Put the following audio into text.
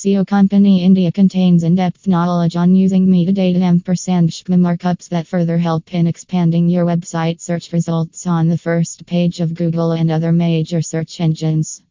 SEO Company India contains in-depth knowledge on using metadata and #schema markups that further help in expanding your website search results on the first page of Google and other major search engines.